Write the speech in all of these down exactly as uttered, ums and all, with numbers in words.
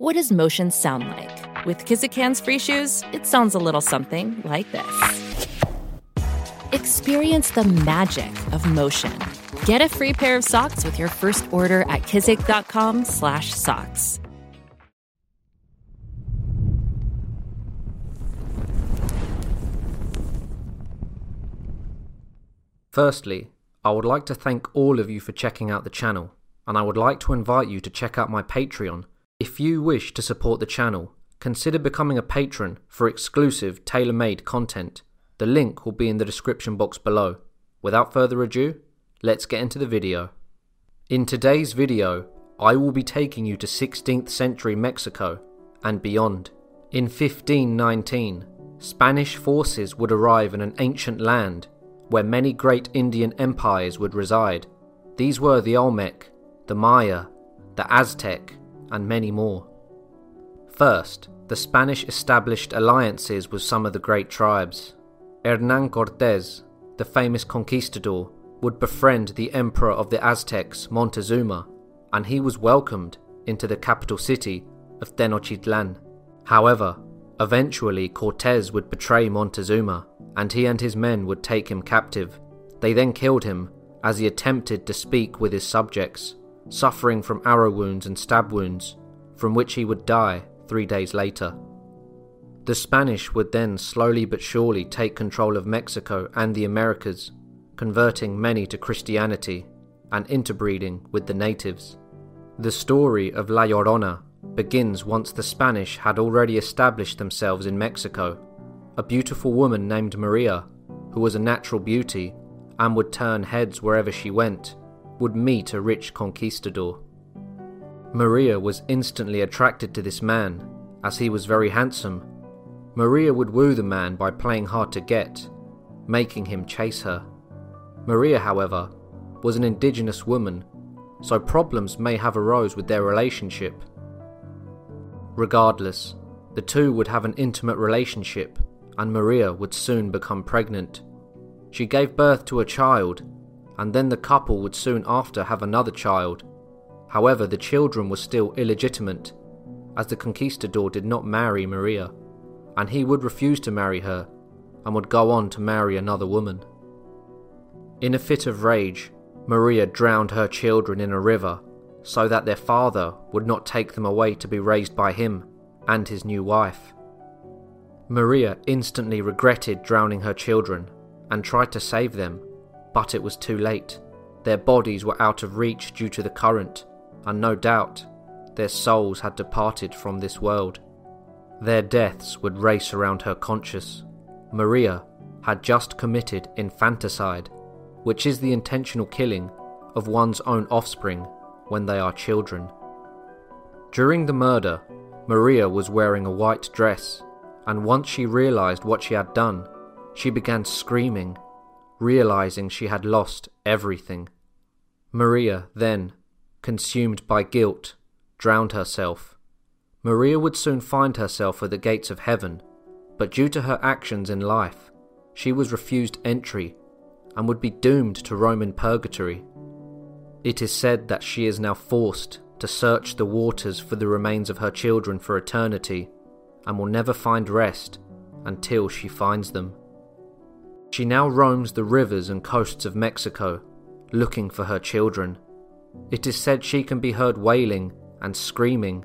What does motion sound like? With Kizik Hands Free Shoes, it sounds a little something like this. Experience the magic of motion. Get a free pair of socks with your first order at kizik.com slash socks. Firstly, I would like to thank all of you for checking out the channel, and I would like to invite you to check out my Patreon. If you wish to support the channel, consider becoming a patron for exclusive tailor-made content. The link will be in the description box below. Without further ado, let's get into the video. In today's video, I will be taking you to sixteenth century Mexico and beyond. In fifteen nineteen, Spanish forces would arrive in an ancient land where many great Indian empires would reside. These were the Olmec, the Maya, the Aztec, and many more. First, the Spanish established alliances with some of the great tribes. Hernán Cortés, the famous conquistador, would befriend the emperor of the Aztecs, Montezuma, and he was welcomed into the capital city of Tenochtitlan. However, eventually Cortés would betray Montezuma, and he and his men would take him captive. They then killed him as he attempted to speak with his subjects, suffering from arrow wounds and stab wounds, from which he would die three days later. The Spanish would then slowly but surely take control of Mexico and the Americas, converting many to Christianity and interbreeding with the natives. The story of La Llorona begins once the Spanish had already established themselves in Mexico. A beautiful woman named Maria, who was a natural beauty and would turn heads wherever she went, would meet a rich conquistador. Maria was instantly attracted to this man, as he was very handsome. Maria would woo the man by playing hard to get, making him chase her. Maria, however, was an indigenous woman, so problems may have arose with their relationship. Regardless, the two would have an intimate relationship, and Maria would soon become pregnant. She gave birth to a child, and then the couple would soon after have another child. However, the children were still illegitimate, as the conquistador did not marry Maria, and he would refuse to marry her, and would go on to marry another woman. In a fit of rage, Maria drowned her children in a river, so that their father would not take them away to be raised by him and his new wife. Maria instantly regretted drowning her children, and tried to save them, but it was too late. Their bodies were out of reach due to the current, and no doubt, their souls had departed from this world. Their deaths would race around her conscience. Maria had just committed infanticide, which is the intentional killing of one's own offspring when they are children. During the murder, Maria was wearing a white dress, and once she realized what she had done, she began screaming, realizing she had lost everything. Maria then, consumed by guilt, drowned herself. Maria would soon find herself at the gates of heaven, but due to her actions in life, she was refused entry and would be doomed to roam in purgatory. It is said that she is now forced to search the waters for the remains of her children for eternity, and will never find rest until she finds them. She now roams the rivers and coasts of Mexico, looking for her children. It is said she can be heard wailing and screaming,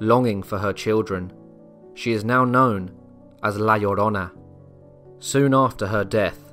longing for her children. She is now known as La Llorona. Soon after her death,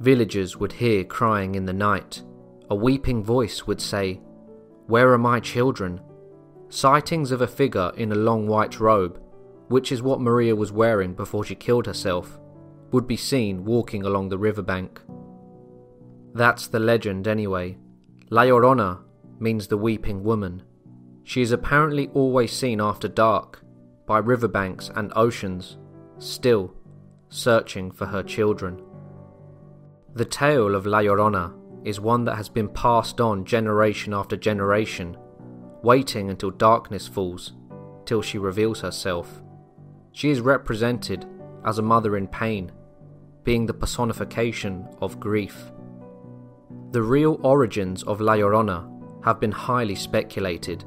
villagers would hear crying in the night. A weeping voice would say, "Where are my children?" Sightings of a figure in a long white robe, which is what Maria was wearing before she killed herself, would be seen walking along the riverbank. That's the legend anyway. La Llorona means the weeping woman. She is apparently always seen after dark, by riverbanks and oceans, still searching for her children. The tale of La Llorona is one that has been passed on generation after generation, waiting until darkness falls, till she reveals herself. She is represented as a mother in pain, being the personification of grief. The real origins of La Llorona have been highly speculated.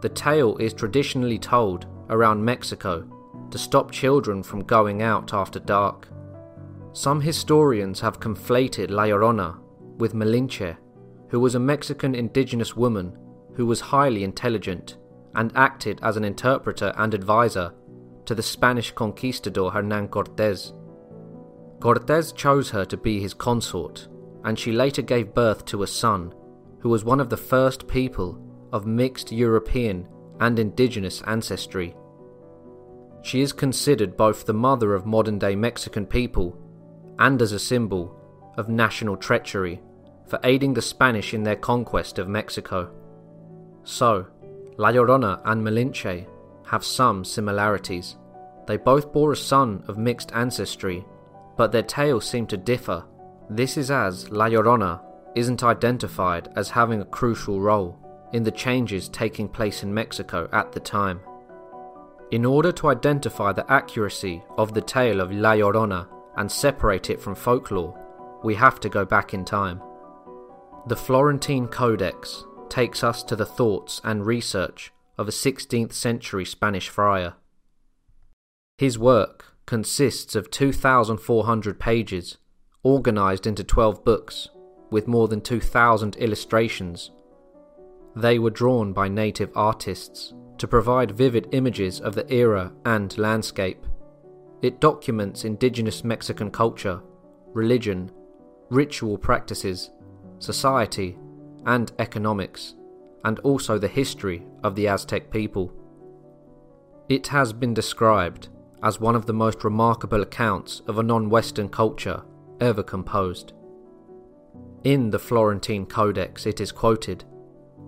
The tale is traditionally told around Mexico to stop children from going out after dark. Some historians have conflated La Llorona with Malinche, who was a Mexican indigenous woman who was highly intelligent and acted as an interpreter and advisor to the Spanish conquistador Hernán Cortés. Cortés chose her to be his consort, and she later gave birth to a son, who was one of the first people of mixed European and indigenous ancestry. She is considered both the mother of modern-day Mexican people and as a symbol of national treachery for aiding the Spanish in their conquest of Mexico. So, La Llorona and Malinche have some similarities. They both bore a son of mixed ancestry, but their tales seem to differ. This is as La Llorona isn't identified as having a crucial role in the changes taking place in Mexico at the time. In order to identify the accuracy of the tale of La Llorona and separate it from folklore, we have to go back in time. The Florentine Codex takes us to the thoughts and research of a sixteenth century Spanish friar. His work consists of two thousand four hundred pages, organized into twelve books, with more than two thousand illustrations. They were drawn by native artists to provide vivid images of the era and landscape. It documents indigenous Mexican culture, religion, ritual practices, society, and economics, and also the history of the Aztec people. It has been described as one of the most remarkable accounts of a non-Western culture ever composed. In the Florentine Codex, it is quoted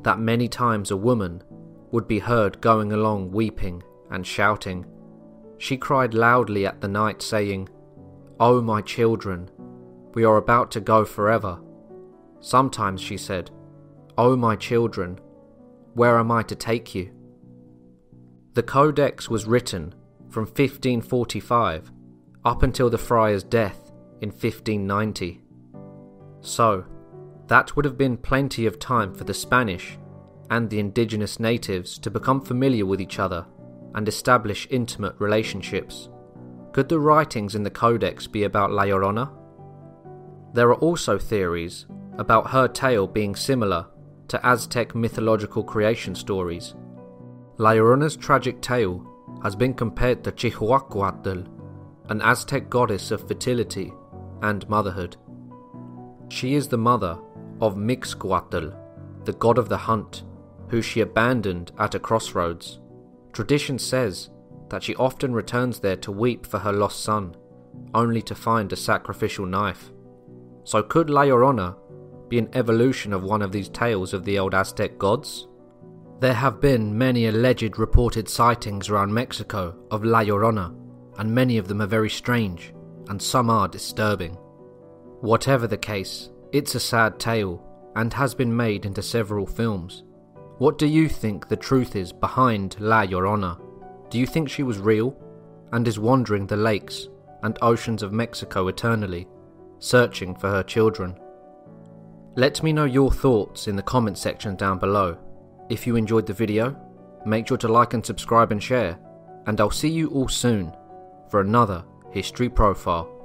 that many times a woman would be heard going along weeping and shouting. She cried loudly at the night, saying, "O my children, we are about to go forever." Sometimes she said, "O my children, where am I to take you?" The Codex was written from fifteen forty-five up until the friar's death in fifteen ninety. So, that would have been plenty of time for the Spanish and the indigenous natives to become familiar with each other and establish intimate relationships. Could the writings in the Codex be about La Llorona? There are also theories about her tale being similar to Aztec mythological creation stories. La Llorona's tragic tale has been compared to Cihuacoatl, an Aztec goddess of fertility and motherhood. She is the mother of Mixcoatl, the god of the hunt, who she abandoned at a crossroads. Tradition says that she often returns there to weep for her lost son, only to find a sacrificial knife. So could La Llorona be an evolution of one of these tales of the old Aztec gods? There have been many alleged reported sightings around Mexico of La Llorona, and many of them are very strange, and some are disturbing. Whatever the case, it's a sad tale, and has been made into several films. What do you think the truth is behind La Llorona? Do you think she was real, and is wandering the lakes and oceans of Mexico eternally, searching for her children? Let me know your thoughts in the comment section down below. If you enjoyed the video, make sure to like and subscribe and share, and I'll see you all soon for another History Profile.